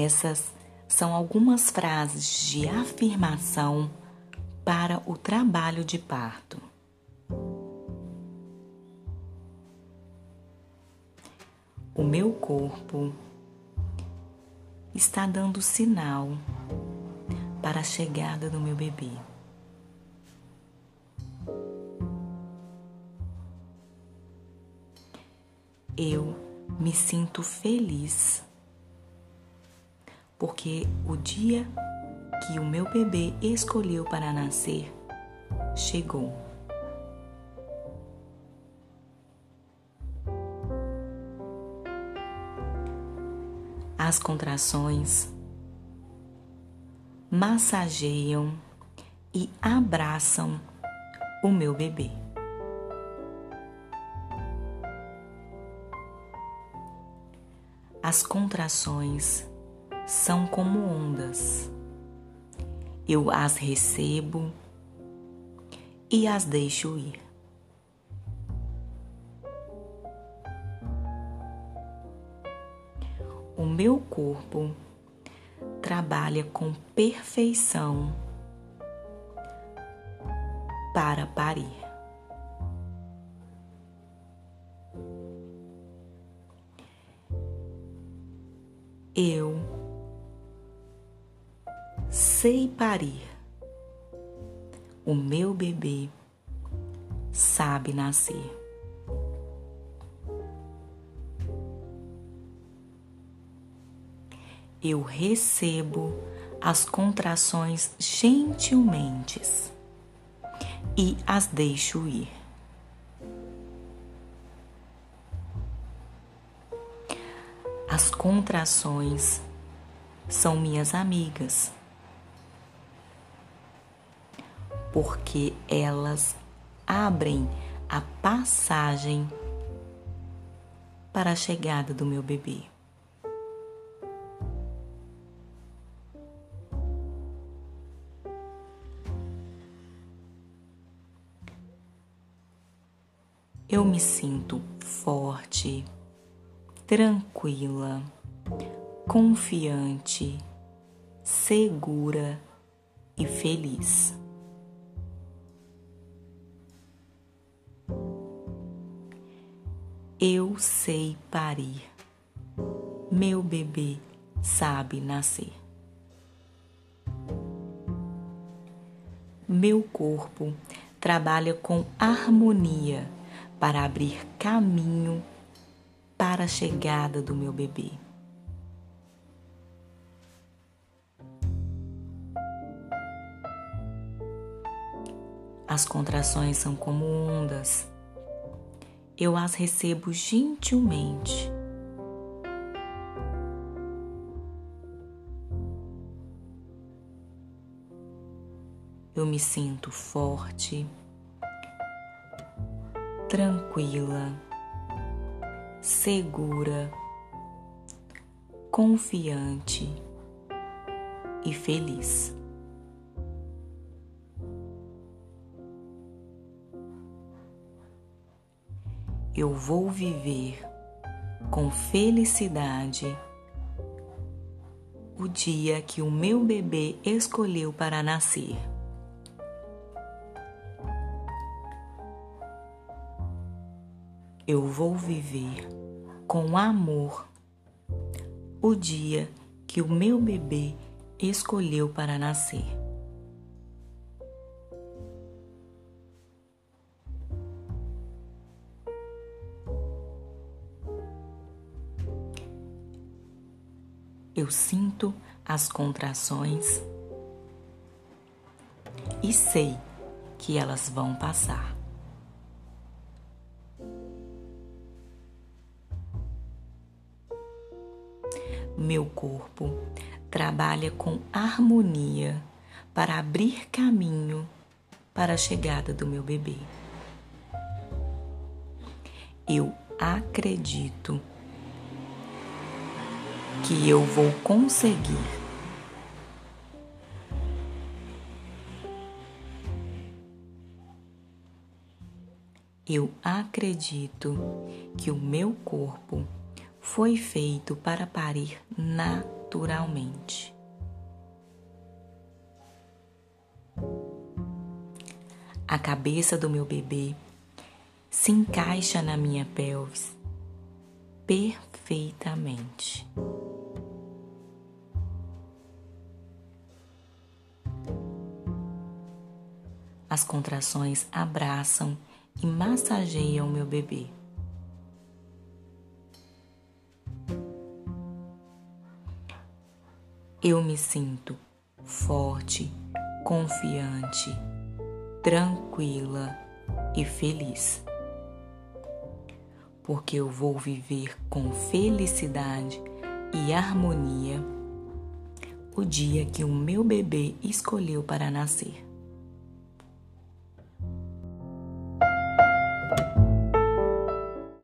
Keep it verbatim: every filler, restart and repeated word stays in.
Essas são algumas frases de afirmação para o trabalho de parto. O meu corpo está dando sinal para a chegada do meu bebê. Eu me sinto feliz porque o dia que o meu bebê escolheu para nascer chegou. As contrações massageiam e abraçam o meu bebê. As contrações são como ondas. Eu as recebo e as deixo ir. O meu corpo trabalha com perfeição para parir. Eu sei parir. O meu bebê sabe nascer. Eu recebo as contrações gentilmente e as deixo ir. As contrações são minhas amigas, porque elas abrem a passagem para a chegada do meu bebê. Eu me sinto forte, tranquila, confiante, segura e feliz. Eu sei parir. Meu bebê sabe nascer. Meu corpo trabalha com harmonia para abrir caminho para a chegada do meu bebê. As contrações são como ondas. Eu as recebo gentilmente. Eu me sinto forte, tranquila, segura, confiante e feliz. Eu vou viver com felicidade o dia que o meu bebê escolheu para nascer. Eu vou viver com amor o dia que o meu bebê escolheu para nascer. Eu sinto as contrações e sei que elas vão passar. Meu corpo trabalha com harmonia para abrir caminho para a chegada do meu bebê. Eu acredito que eu vou conseguir. Eu acredito que o meu corpo foi feito para parir naturalmente. A cabeça do meu bebê se encaixa na minha pelvis perfeitamente. As contrações abraçam e massageiam meu bebê. Eu me sinto forte, confiante, tranquila e feliz, porque eu vou viver com felicidade e harmonia o dia que o meu bebê escolheu para nascer.